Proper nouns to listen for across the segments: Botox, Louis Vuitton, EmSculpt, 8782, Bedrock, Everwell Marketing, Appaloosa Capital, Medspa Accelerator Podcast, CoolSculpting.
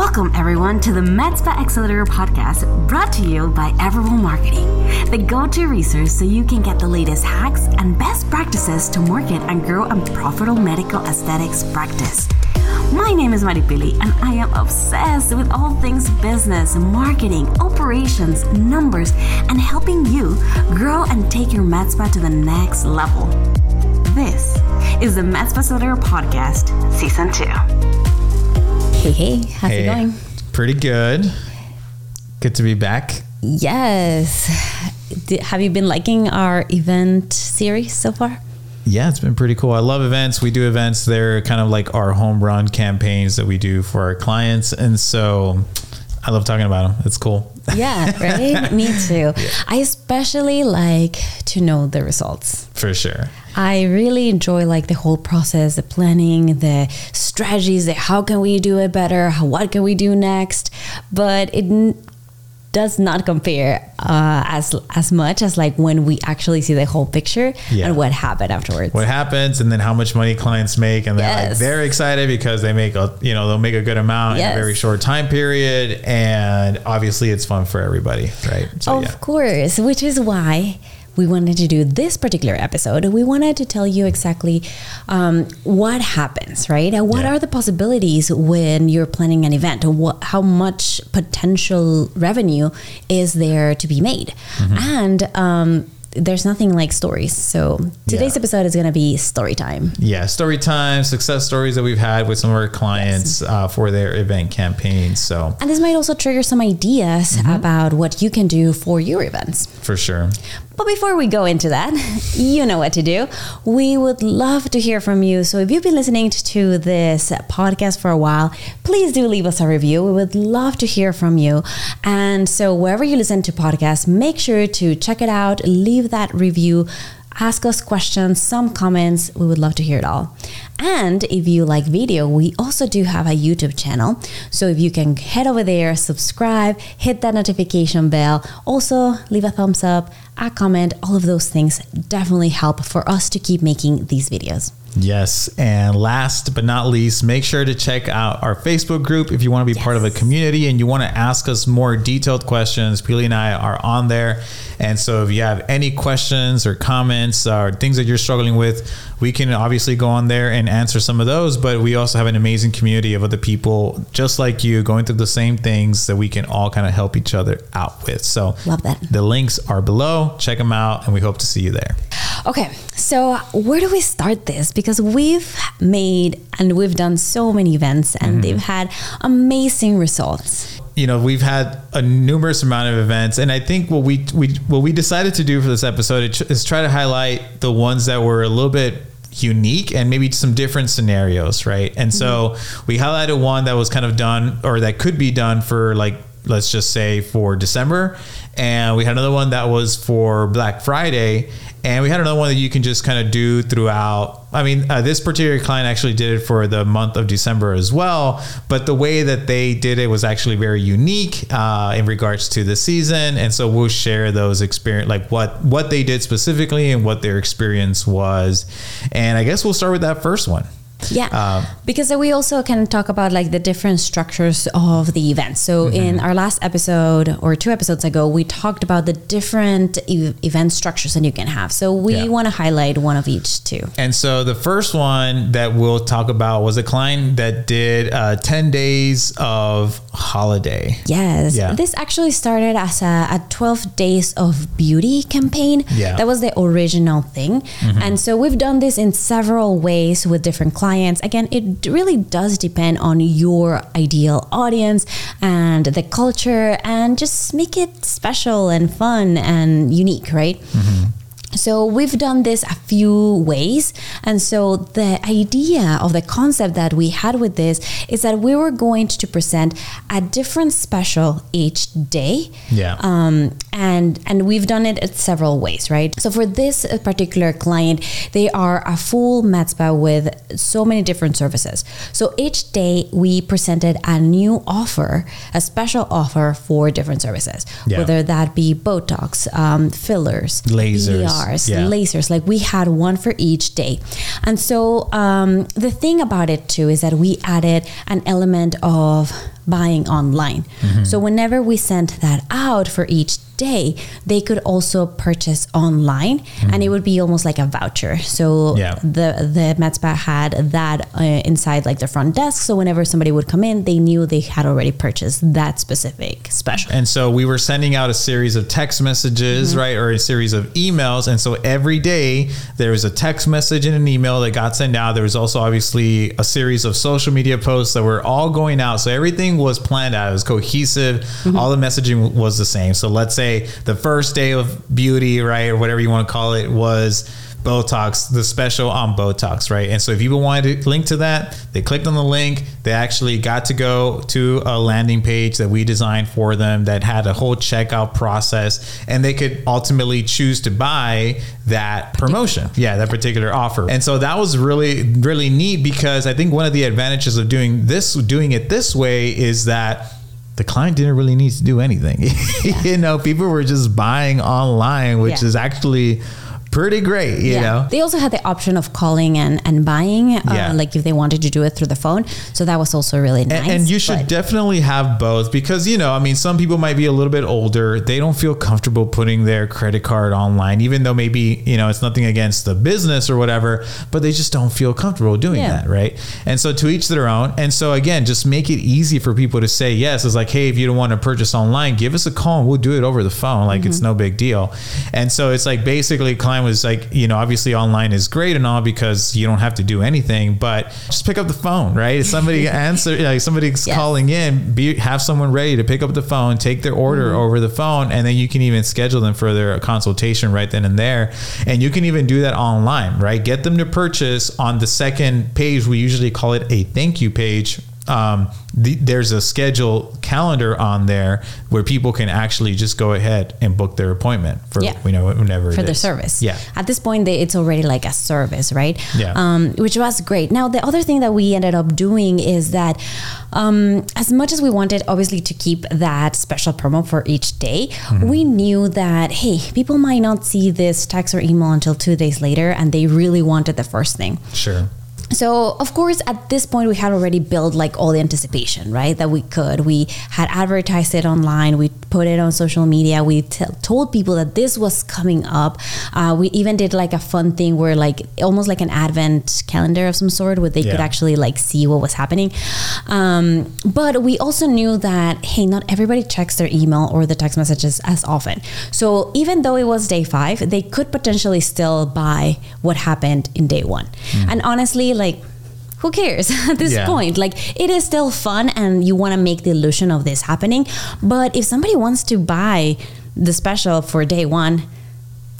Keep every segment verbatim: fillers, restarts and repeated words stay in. Welcome, everyone, to the Medspa Accelerator Podcast, brought to you by Everwell Marketing, the go-to resource so you can get the latest hacks and best practices to market and grow a profitable medical aesthetics practice. My name is Maripili, and I am obsessed with all things business, marketing, operations, numbers, and helping you grow and take your Medspa to the next level. This is the Medspa Accelerator Podcast, Season two. Hey, hey, how's hey, it going? Pretty good. Good to be back. Yes. Did, have you been liking our event series so far? Yeah, it's been pretty cool. I love events. We do events. They're kind of like our home run campaigns that we do for our clients. And so I love talking about them. It's cool. Yeah, right? Me too. Yeah. I especially like to know the results. For sure. I really enjoy like the whole process, the planning, the strategies, the how can we do it better, how, what can we do next, but it n- does not compare uh, as as much as like when we actually see the whole picture yeah. and what happened afterwards. What happens and then how much money clients make, and they're, yes. like, they're excited because they make a, you know, they'll make a good amount yes. in a very short time period, and obviously it's fun for everybody, right? So, of yeah. course, which is why we wanted to do this particular episode. We wanted to tell you exactly um, what happens, right? And what yeah. are the possibilities when you're planning an event? What, how much potential revenue is there to be made? Mm-hmm. And um, there's nothing like stories. So today's yeah. episode is going to be story time. Yeah, story time, success stories that we've had with some of our clients yes. uh, for their event campaigns. So, and this might also trigger some ideas mm-hmm. about what you can do for your events. For sure. But before we go into that, you know what to do. We would love to hear from you. So if you've been listening to this podcast for a while, please do leave us a review. We would love to hear from you. And so wherever you listen to podcasts, make sure to check it out. Leave that review. Ask us questions, some comments. We would love to hear it all. And if you like video, we also do have a YouTube channel. So if you can head over there, subscribe, hit that notification bell. Also, leave a thumbs up, a comment. All of those things definitely help for us to keep making these videos. Yes. And last but not least, make sure to check out our Facebook group if you want to be yes. part of a community and you want to ask us more detailed questions. Pili and I are on there. And so if you have any questions or comments or things that you're struggling with, we can obviously go on there and answer some of those. But we also have an amazing community of other people just like you going through the same things that we can all kind of help each other out with. So love that. The links are below. Check them out. And we hope to see you there. Okay. So where do we start this? Because we've made and we've done so many events and mm-hmm. they've had amazing results. You know, we've had a numerous amount of events. And I think what we, we what we decided to do for this episode is try to highlight the ones that were a little bit unique and maybe some different scenarios, right? And mm-hmm. so we highlighted one that was kind of done or that could be done for like, let's just say for December. And we had another one that was for Black Friday. And we had another one that you can just kind of do throughout. I mean, uh, this particular client actually did it for the month of December as well. But the way that they did it was actually very unique uh, in regards to the season. And so we'll share those experience, like what, what they did specifically and what their experience was. And I guess we'll start with that first one. Yeah, um, because we also can talk about like the different structures of the event. So mm-hmm. in our last episode or two episodes ago, we talked about the different e- event structures that you can have. So we yeah. want to highlight one of each too. And so the first one that we'll talk about was a client that did uh, ten days of holiday. Yes. Yeah. This actually started as a, a twelve days of beauty campaign. Yeah. That was the original thing. Mm-hmm. And so we've done this in several ways with different clients. Again, it really does depend on your ideal audience and the culture, and just make it special and fun and unique, right? Mm-hmm. So we've done this a few ways. And so the idea of the concept that we had with this is that we were going to present a different special each day. Yeah. Um, and, and we've done it in several ways, right? So for this particular client, they are a full Medspa with so many different services. So each day we presented a new offer, a special offer for different services, yeah. whether that be Botox, um, fillers, lasers, E R, Yeah. lasers, like we had one for each day. And so um, the thing about it too is that we added an element of buying online. Mm-hmm. So whenever we sent that out for each day, they could also purchase online, mm-hmm. and it would be almost like a voucher. So yeah. the, the Medspa had that uh, inside like the front desk. So whenever somebody would come in, they knew they had already purchased that specific special. And so we were sending out a series of text messages, mm-hmm. right? Or a series of emails. And so every day there was a text message and an email that got sent out. There was also obviously a series of social media posts that were all going out. So everything was planned out. It was cohesive. Mm-hmm. All the messaging was the same. So let's say the first day of beauty, right, or whatever you want to call it, was Botox, the special on Botox, right? And so if people wanted to link to that, they clicked on the link, they actually got to go to a landing page that we designed for them that had a whole checkout process, and they could ultimately choose to buy that promotion. Yeah, that particular offer. And so that was really, really neat, because I think one of the advantages of doing this, doing it this way, is that the client didn't really need to do anything. Yeah. You know, people were just buying online, which yeah. is actually pretty great, you yeah. know. They also had the option of calling and, and buying, uh, yeah. like if they wanted to do it through the phone. So that was also really nice. And, and you should definitely have both, because, you know, I mean, some people might be a little bit older. They don't feel comfortable putting their credit card online, even though maybe, you know, it's nothing against the business or whatever, but they just don't feel comfortable doing yeah. that, right? And so to each their own. And so again, just make it easy for people to say yes. It's like, hey, if you don't want to purchase online, give us a call and we'll do it over the phone. Like, mm-hmm. it's no big deal. And so it's like basically client was like, you know, obviously online is great and all because you don't have to do anything, but just pick up the phone, right? If somebody answer, like somebody's yes. calling in, be, have someone ready to pick up the phone, take their order mm-hmm. over the phone, and then you can even schedule them for their consultation right then and there. And you can even do that online, right? Get them to purchase on the second page. We usually call it a thank you page. Um, the, there's a schedule calendar on there where people can actually just go ahead and book their appointment for, yeah. you know, whenever for it their is. service. Yeah. At this point, they, it's already like a service, right? Yeah. Um, which was great. Now, the other thing that we ended up doing is that, um, as much as we wanted, obviously, to keep that special promo for each day, mm-hmm. we knew that, hey, people might not see this text or email until two days later, and they really wanted the first thing. Sure. So, of course, at this point, we had already built like all the anticipation, right, that we could. We had advertised it online. We put it on social media. We t- told people that this was coming up. Uh, we even did like a fun thing where like almost like an advent calendar of some sort where they yeah. could actually like see what was happening. Um, but we also knew that, hey, not everybody checks their email or the text messages as often. So even though it was day five, they could potentially still buy what happened in day one. Mm. And honestly, like, who cares at this yeah. point? Like, it is still fun and you want to make the illusion of this happening. But if somebody wants to buy the special for day one,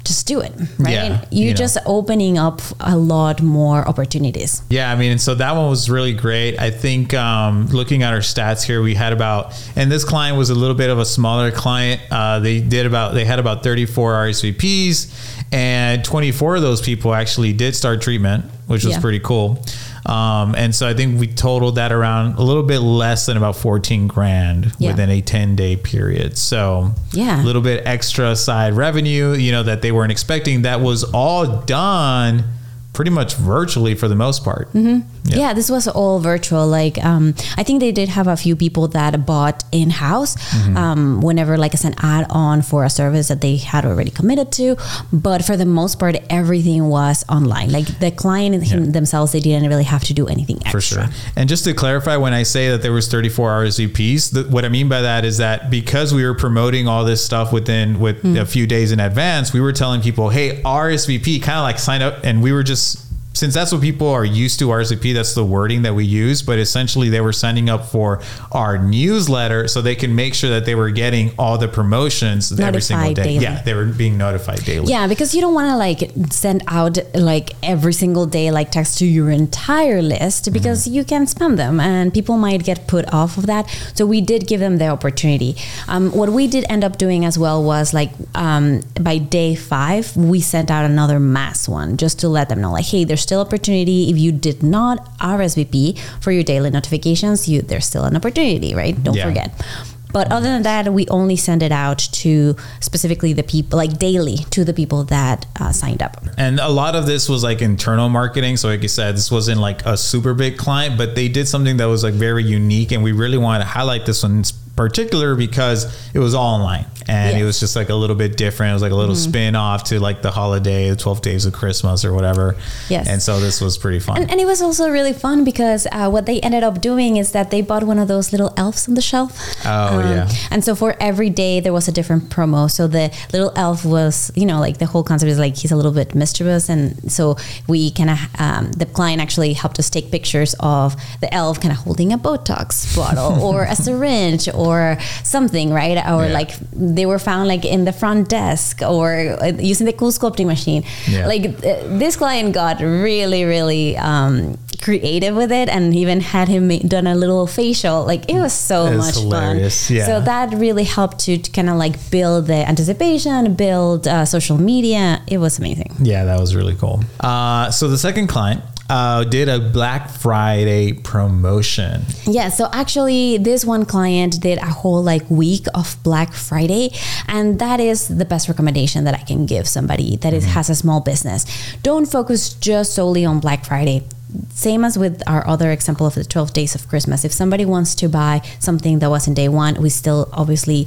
just do it, right? Yeah, You're you know. just opening up a lot more opportunities. Yeah, I mean, and so that one was really great. I think um, looking at our stats here, we had about, and this client was a little bit of a smaller client. Uh, they did about, they had about thirty-four R S V Ps, and twenty-four of those people actually did start treatment, which was yeah. pretty cool. Um, and so I think we totaled that around a little bit less than about fourteen grand yeah. within a ten day period. So yeah. a little bit extra side revenue, you know, that they weren't expecting. That was all done pretty much virtually for the most part. Mm-hmm. Yeah. yeah, this was all virtual. Like, um, I think they did have a few people that bought in-house mm-hmm. um, whenever like it's an add-on for a service that they had already committed to. But for the most part, everything was online. Like the client and yeah. him, themselves, they didn't really have to do anything extra. For sure. And just to clarify, when I say that there was thirty-four R S V Ps, th- what I mean by that is that because we were promoting all this stuff within with mm. a few days in advance, we were telling people, hey, R S V P, kind of like sign up. And we were just, since that's what people are used to, R S V P, that's the wording that we use, but essentially they were signing up for our newsletter so they can make sure that they were getting all the promotions notified every single day. Daily. Yeah, they were being notified daily. Yeah, because you don't want to like send out like every single day like text to your entire list, because mm-hmm. you can spam them and people might get put off of that. So we did give them the opportunity. Um, what we did end up doing as well was like um, by day five, we sent out another mass one just to let them know like, hey, there's still opportunity. If you did not R S V P for your daily notifications, you there's still an opportunity, right? Don't yeah. forget. But other than that, we only send it out to specifically the people, like daily, to the people that uh, signed up. And a lot of this was like internal marketing. So like you said, this wasn't like a super big client, but they did something that was like very unique. And we really wanted to highlight this one in particular because it was all online. And yes. It was just like a little bit different. It was like a little mm-hmm. spin off to like the holiday, the twelve days of Christmas or whatever. Yes. And so this was pretty fun. And, and it was also really fun because uh, what they ended up doing is that they bought one of those little elves on the shelf. Oh, um, yeah. And so for every day, there was a different promo. So the little elf was, you know, like the whole concept is like he's a little bit mischievous. And so we kind of, um, the client actually helped us take pictures of the elf kind of holding a Botox bottle or a syringe or something, right? Or yeah. like... They were found like in the front desk or using the CoolSculpting machine. Yeah. Like uh, this client got really, really um, creative with it, and even had him ma- done a little facial. Like it was so it's much hilarious. Fun. Yeah. So that really helped to, to kind of like build the anticipation, build uh, social media. It was amazing. Yeah, that was really cool. Uh, so the second client. Uh, did a Black Friday promotion. Yeah, so actually this one client did a whole like week of Black Friday, and that is the best recommendation that I can give somebody that mm-hmm. is, has a small business. Don't focus just solely on Black Friday. Same as with our other example of the twelve days of Christmas. If somebody wants to buy something that wasn't day one, we still obviously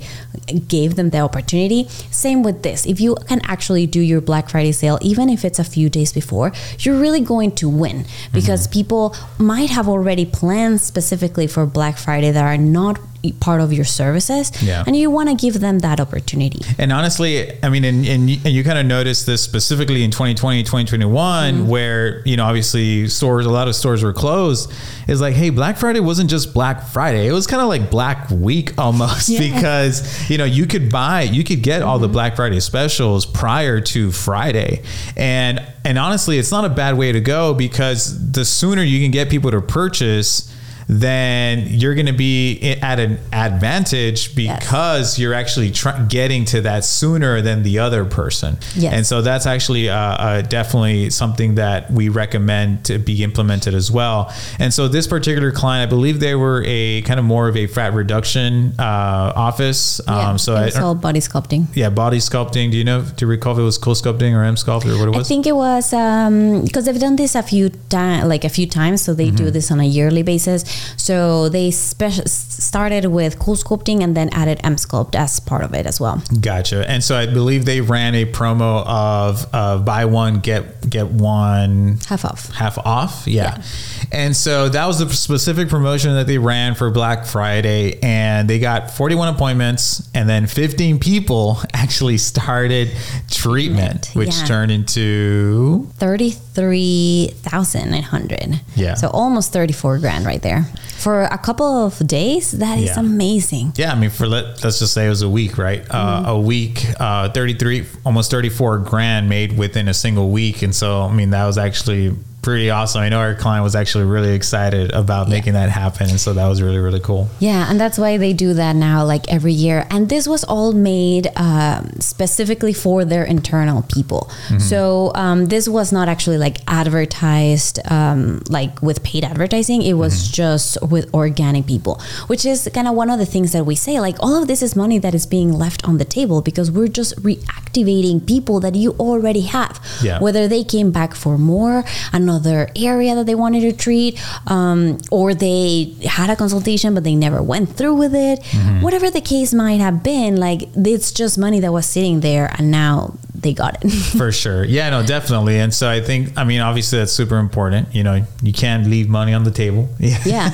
gave them the opportunity. Same with this. If you can actually do your Black Friday sale, even if it's a few days before, you're really going to win because mm-hmm. people might have already planned specifically for Black Friday that are not part of your services, yeah. and you want to give them that opportunity. And honestly, I mean, and, and you, you kind of noticed this specifically in twenty twenty, twenty twenty-one, mm-hmm. where, you know, obviously stores, a lot of stores were closed. It's like, hey, Black Friday wasn't just Black Friday. It was kind of like Black Week almost yeah. because, you know, you could buy, you could get mm-hmm. all the Black Friday specials prior to Friday. And, and honestly, it's not a bad way to go because the sooner you can get people to purchase, then you're going to be at an advantage because yes. you're actually tr- getting to that sooner than the other person. Yes. And so that's actually uh, uh, definitely something that we recommend to be implemented as well. And so this particular client, I believe they were a kind of more of a fat reduction uh, office. Yeah, um, so it's all body sculpting. Yeah, body sculpting. Do you know, do you recall if it was CoolSculpting or EmSculpt or what it was? I think it was, because um, they've done this a few times, like a few times. So they mm-hmm. do this on a yearly basis. So they spe- started with CoolSculpting and then added EmSculpt as part of it as well. Gotcha. And so I believe they ran a promo of uh, buy one, get get one. Half off. Half off. Yeah. yeah. And so that was the specific promotion that they ran for Black Friday. And they got forty-one appointments, and then fifteen people actually started treatment, which yeah. turned into thirty-three thousand nine hundred. Yeah. So almost thirty-four grand right there. For a couple of days, that is yeah. amazing. Yeah, I mean, for let, let's just say it was a week, right? Mm-hmm. Uh, a week, uh, thirty-three, almost thirty-four grand made within a single week. And so, I mean, that was actually pretty awesome. I know our client was actually really excited about yeah. making that happen. And so that was really, really cool. Yeah. And that's why they do that now, like every year. And this was all made um, specifically for their internal people. Mm-hmm. So um, this was not actually like advertised, um, like with paid advertising. It was mm-hmm. just with organic people, which is kind of one of the things that we say, like all of this is money that is being left on the table because we're just reactivating people that you already have, yeah. whether they came back for more, another Another area that they wanted to treat, um, or they had a consultation but they never went through with it. Mm-hmm. Whatever the case might have been, like it's just money that was sitting there, and now they got it. For sure. Yeah, no, definitely. And so I think, I mean, obviously that's super important. You know, you can't leave money on the table. Yeah. yeah.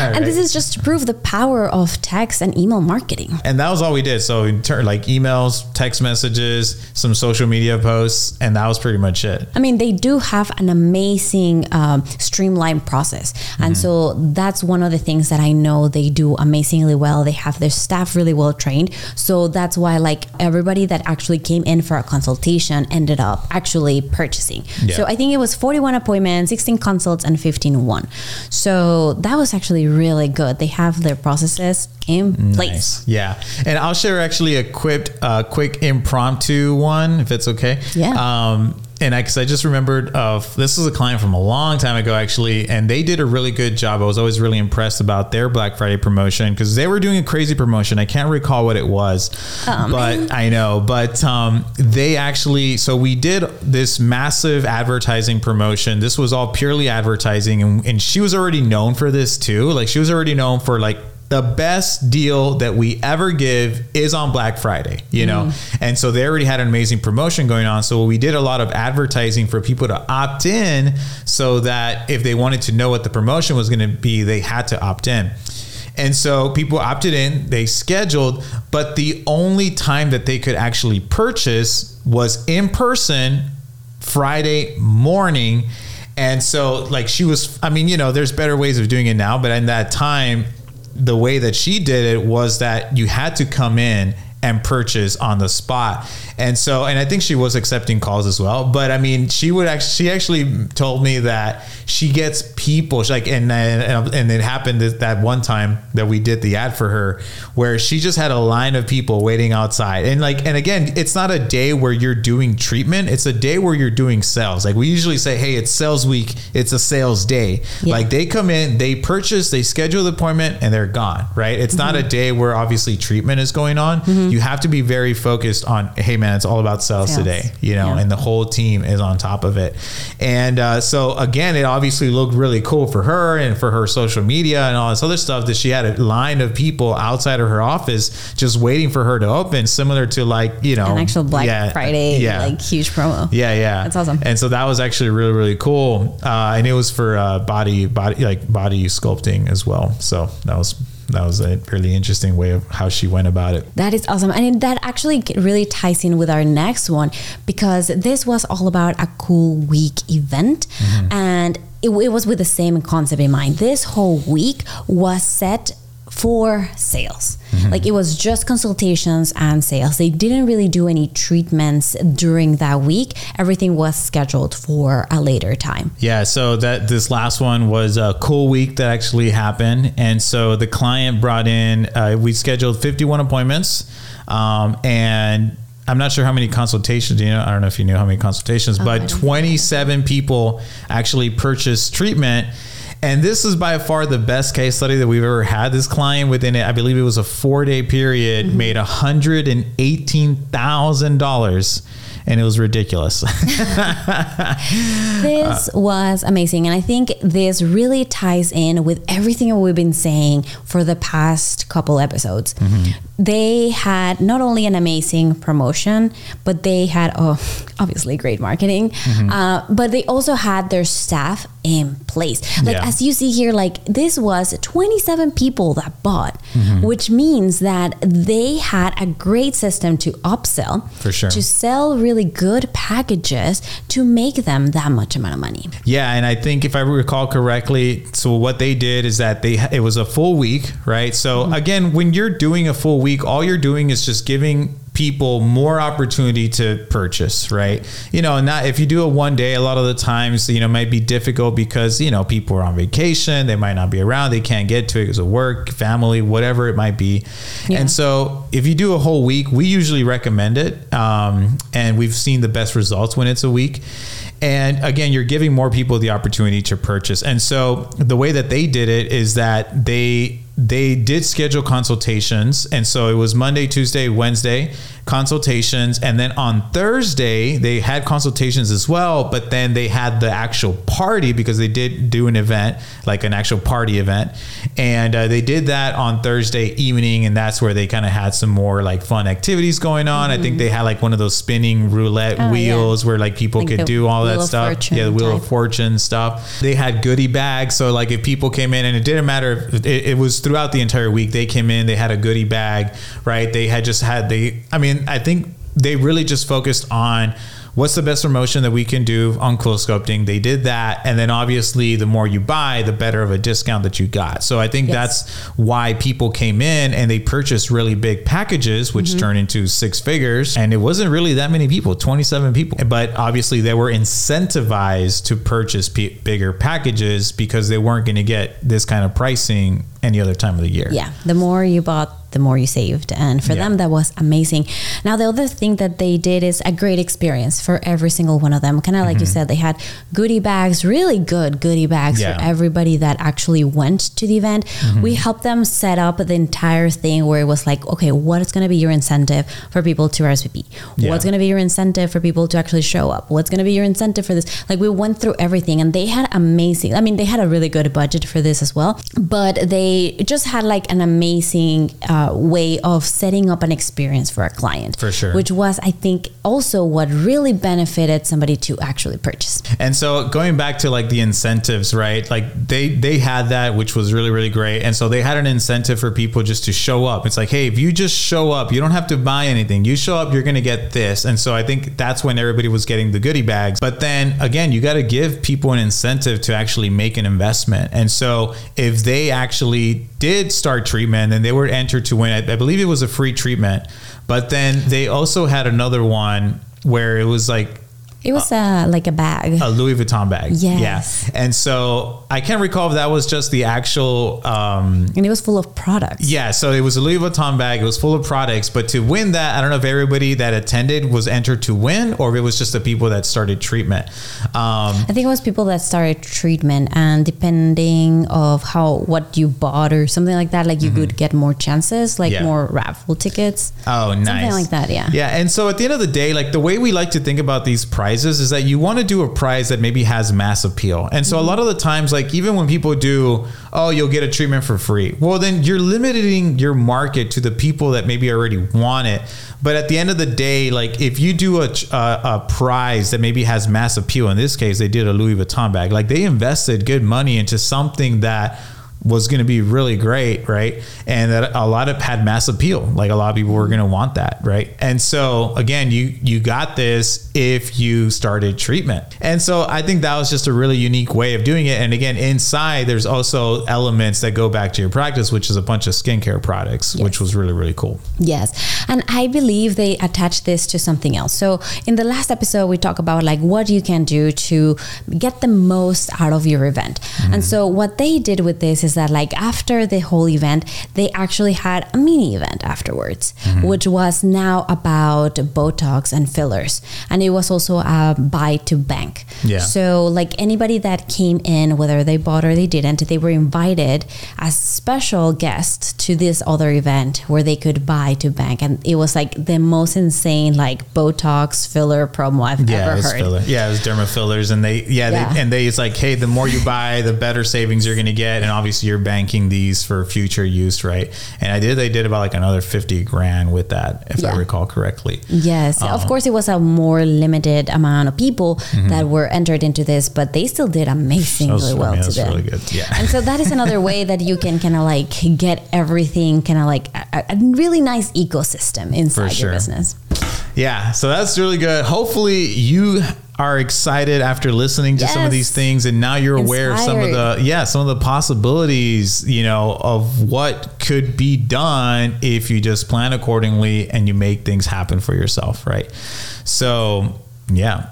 And right. This is just to prove the power of text and email marketing. And that was all we did. So in turn, like emails, text messages, some social media posts, and that was pretty much it. I mean, they do have an amazing um, streamlined process. And mm-hmm. so that's one of the things that I know they do amazingly well. They have their staff really well trained. So that's why like everybody that actually came in for a consultation ended up actually purchasing. Yeah. So I think it was forty-one appointments, sixteen consults, and fifteen won. So that was actually really good. They have their processes in nice. place. Yeah. And I'll share actually a quick, uh, quick impromptu one, if it's okay. Yeah. Um, And I, cause I just remembered of, this is a client from a long time ago actually, and they did a really good job. I was always really impressed about their Black Friday promotion because they were doing a crazy promotion. I can't recall what it was, um, but I know, but um, they actually, so we did this massive advertising promotion. This was all purely advertising. And, and she was already known for this too. Like she was already known for like, the best deal that we ever give is on Black Friday, you know? Mm. And so they already had an amazing promotion going on. So we did a lot of advertising for people to opt in so that if they wanted to know what the promotion was going to be, they had to opt in. And so people opted in, they scheduled, but the only time that they could actually purchase was in person Friday morning. And so like she was, I mean, you know, there's better ways of doing it now, but in that time, the way that she did it was that you had to come in and purchase on the spot. And so, and I think she was accepting calls as well, but I mean, she would actually, she actually told me that she gets people like, and, and, and it happened that one time that we did the ad for her where she just had a line of people waiting outside. And like, and again, it's not a day where you're doing treatment. It's a day where you're doing sales. Like we usually say, hey, it's sales week. It's a sales day. Yeah. Like they come in, they purchase, they schedule the appointment and they're gone, right? It's mm-hmm. not a day where obviously treatment is going on. Mm-hmm. You have to be very focused on, hey man, it's all about sales, sales. today, you know, yeah. and the whole team is on top of it. And uh, so again, it obviously looked really cool for her and for her social media and all this other stuff that she had a line of people outside of her office just waiting for her to open, similar to like, you know, an actual Black yeah, Friday, yeah. like huge promo. Yeah, yeah. That's awesome. And so that was actually really, really cool. Uh, and it was for uh, body, body, like body sculpting as well. So that was That was a really interesting way of how she went about it. That is awesome. And that actually really ties in with our next one, because this was all about a cool week event. Mm-hmm. And it, it was with the same concept in mind. This whole week was set for sales. Mm-hmm. Like it was just consultations and sales. They didn't really do any treatments during that week. Everything was scheduled for a later time. Yeah. So that this last one was a cool week that actually happened. And so the client brought in, uh, we scheduled fifty-one appointments, um, and I'm not sure how many consultations, you know, I don't know if you knew how many consultations, oh, but twenty-seven people actually purchased treatment. And this is by far the best case study that we've ever had. This client within it, I believe it was a four day period, mm-hmm. made one hundred eighteen thousand dollars. And it was ridiculous. This was amazing. And I think this really ties in with everything we've been saying for the past couple episodes. Mm-hmm. They had not only an amazing promotion, but they had, oh, obviously great marketing, mm-hmm. uh, but they also had their staff in place. Like yeah. as you see here, like this was twenty-seven people that bought, mm-hmm. which means that they had a great system to upsell, for sure. to sell really good packages to make them that much amount of money. Yeah. And I think if I recall correctly, so what they did is that they, it was a full week, right? So mm-hmm. again, when you're doing a full week, all you're doing is just giving people more opportunity to purchase, right? You know, not if you do a one day, a lot of the times, you know, it might be difficult because, you know, people are on vacation, they might not be around, they can't get to it because of work, family, whatever it might be. Yeah. And so if you do a whole week, we usually recommend it. Um, and we've seen the best results when it's a week. And again, you're giving more people the opportunity to purchase. And so the way that they did it is that they, they did schedule consultations. And so it was Monday, Tuesday, Wednesday consultations. And then on Thursday, they had consultations as well, but then they had the actual party because they did do an event, like an actual party event. And uh, they did that on Thursday evening. And that's where they kind of had some more like fun activities going on. Mm-hmm. I think they had like one of those spinning roulette oh, wheels yeah. where like people like could do all that stuff. Yeah. The Wheel type. of Fortune stuff. They had goodie bags. So like if people came in, and it didn't matter if it, it was throughout the entire week, they came in, they had a goodie bag, right? They had just had, they, I mean, I think they really just focused on what's the best promotion that we can do on CoolSculpting. They did that. And then obviously the more you buy, the better of a discount that you got. So I think yes. that's why people came in and they purchased really big packages, which mm-hmm. turned into six figures. And it wasn't really that many people, twenty-seven people. But obviously they were incentivized to purchase p- bigger packages because they weren't going to get this kind of pricing any other time of the year. Yeah. The more you bought, the more you saved. And for yeah. them, that was amazing. Now, the other thing that they did is a great experience for every single one of them. Kind of mm-hmm. like you said, they had goodie bags, really good goodie bags yeah. for everybody that actually went to the event. Mm-hmm. We helped them set up the entire thing where it was like, okay, what is going to be your incentive for people to R S V P? Yeah. What's going to be your incentive for people to actually show up? What's going to be your incentive for this? Like, we went through everything, and they had amazing, I mean, they had a really good budget for this as well, but they just had like an amazing uh, way of setting up an experience for a client. For sure. Which was, I think, also what really benefited somebody to actually purchase. And so going back to like the incentives, right? Like they, they had that, which was really, really great. And so they had an incentive for people just to show up. It's like, hey, if you just show up, you don't have to buy anything. You show up, you're going to get this. And so I think that's when everybody was getting the goodie bags. But then again, you got to give people an incentive to actually make an investment. And so if they actually did start treatment, then they were entered to win. I, I believe it was a free treatment, but then they also had another one where it was like, It was a, like a bag. A Louis Vuitton bag. Yes. Yeah. And so I can't recall if that was just the actual... Um, and it was full of products. Yeah. So it was a Louis Vuitton bag. It was full of products. But to win that, I don't know if everybody that attended was entered to win or if it was just the people that started treatment. Um, I think it was people that started treatment, and depending of how what you bought or something like that, like you mm-hmm. could get more chances, like yeah. more raffle tickets. Oh, nice. Something like that. Yeah. Yeah. And so at the end of the day, like the way we like to think about these prizes is that you want to do a prize that maybe has mass appeal. And so a lot of the times, like even when people do, oh, you'll get a treatment for free. Well, then you're limiting your market to the people that maybe already want it. But at the end of the day, like if you do a, a, a prize that maybe has mass appeal, in this case, they did a Louis Vuitton bag, like they invested good money into something that was going to be really great, right? And that a lot of had mass appeal. Like a lot of people were going to want that, right? And so again, you you got this if you started treatment. And so I think that was just a really unique way of doing it. And again, inside there's also elements that go back to your practice, which is a bunch of skincare products, yes. which was really, really cool. Yes. And I believe they attached this to something else. So in the last episode, we talked about like what you can do to get the most out of your event. Mm-hmm. And so what they did with this is that like after the whole event, they actually had a mini event afterwards, mm-hmm. which was now about Botox and fillers. And it was also a buy to bank. Yeah. So like anybody that came in, whether they bought or they didn't, they were invited as special guests to this other event where they could buy to bank. And it was like the most insane, like Botox filler promo I've yeah, ever heard. Filler. Yeah, it was derma fillers. And they, yeah, yeah. They, and they, it's like, hey, the more you buy, the better savings you're going to get. And obviously you're banking these for future use, right? And I did, they did about like another fifty grand with that, if yeah. I recall correctly. Yes. Um, of course, it was a more limited amount of people mm-hmm. that were entered into this, but they still did amazingly was, well I mean, today. That was really good. Yeah. And so that is another way that you can kind of like get everything kind of like a, a really nice ecosystem inside sure. your business. Yeah. So that's really good. Hopefully you are excited after listening to yes. some of these things, and now you're aware Inspired. of some of the yeah some of the possibilities, you know, of what could be done if you just plan accordingly and you make things happen for yourself, right? So yeah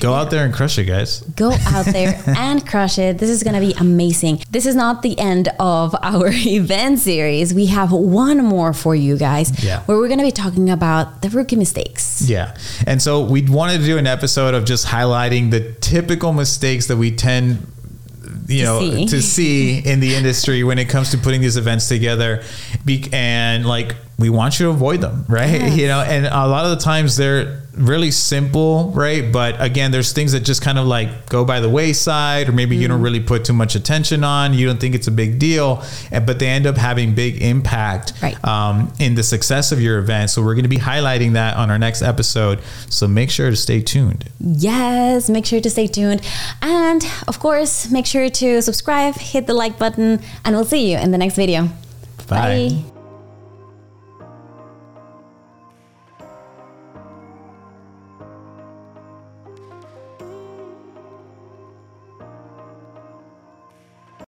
Go yeah. out there and crush it, guys. Go out there and crush it. This is going to be amazing. This is not the end of our event series. We have one more for you guys yeah. where we're going to be talking about the rookie mistakes. Yeah. And so we wanted to do an episode of just highlighting the typical mistakes that we tend you to know, see. to see in the industry when it comes to putting these events together. Be- and like, we want you to avoid them, right? Yes. You know, and a lot of the times they're really simple, right? But again, there's things that just kind of like go by the wayside, or maybe mm-hmm. you don't really put too much attention on, you don't think it's a big deal, but they end up having big impact right. um, in the success of your event. So we're going to be highlighting that on our next episode. So make sure to stay tuned. Yes, make sure to stay tuned. And of course, make sure to subscribe, hit the like button, and we'll see you in the next video. Bye. Bye.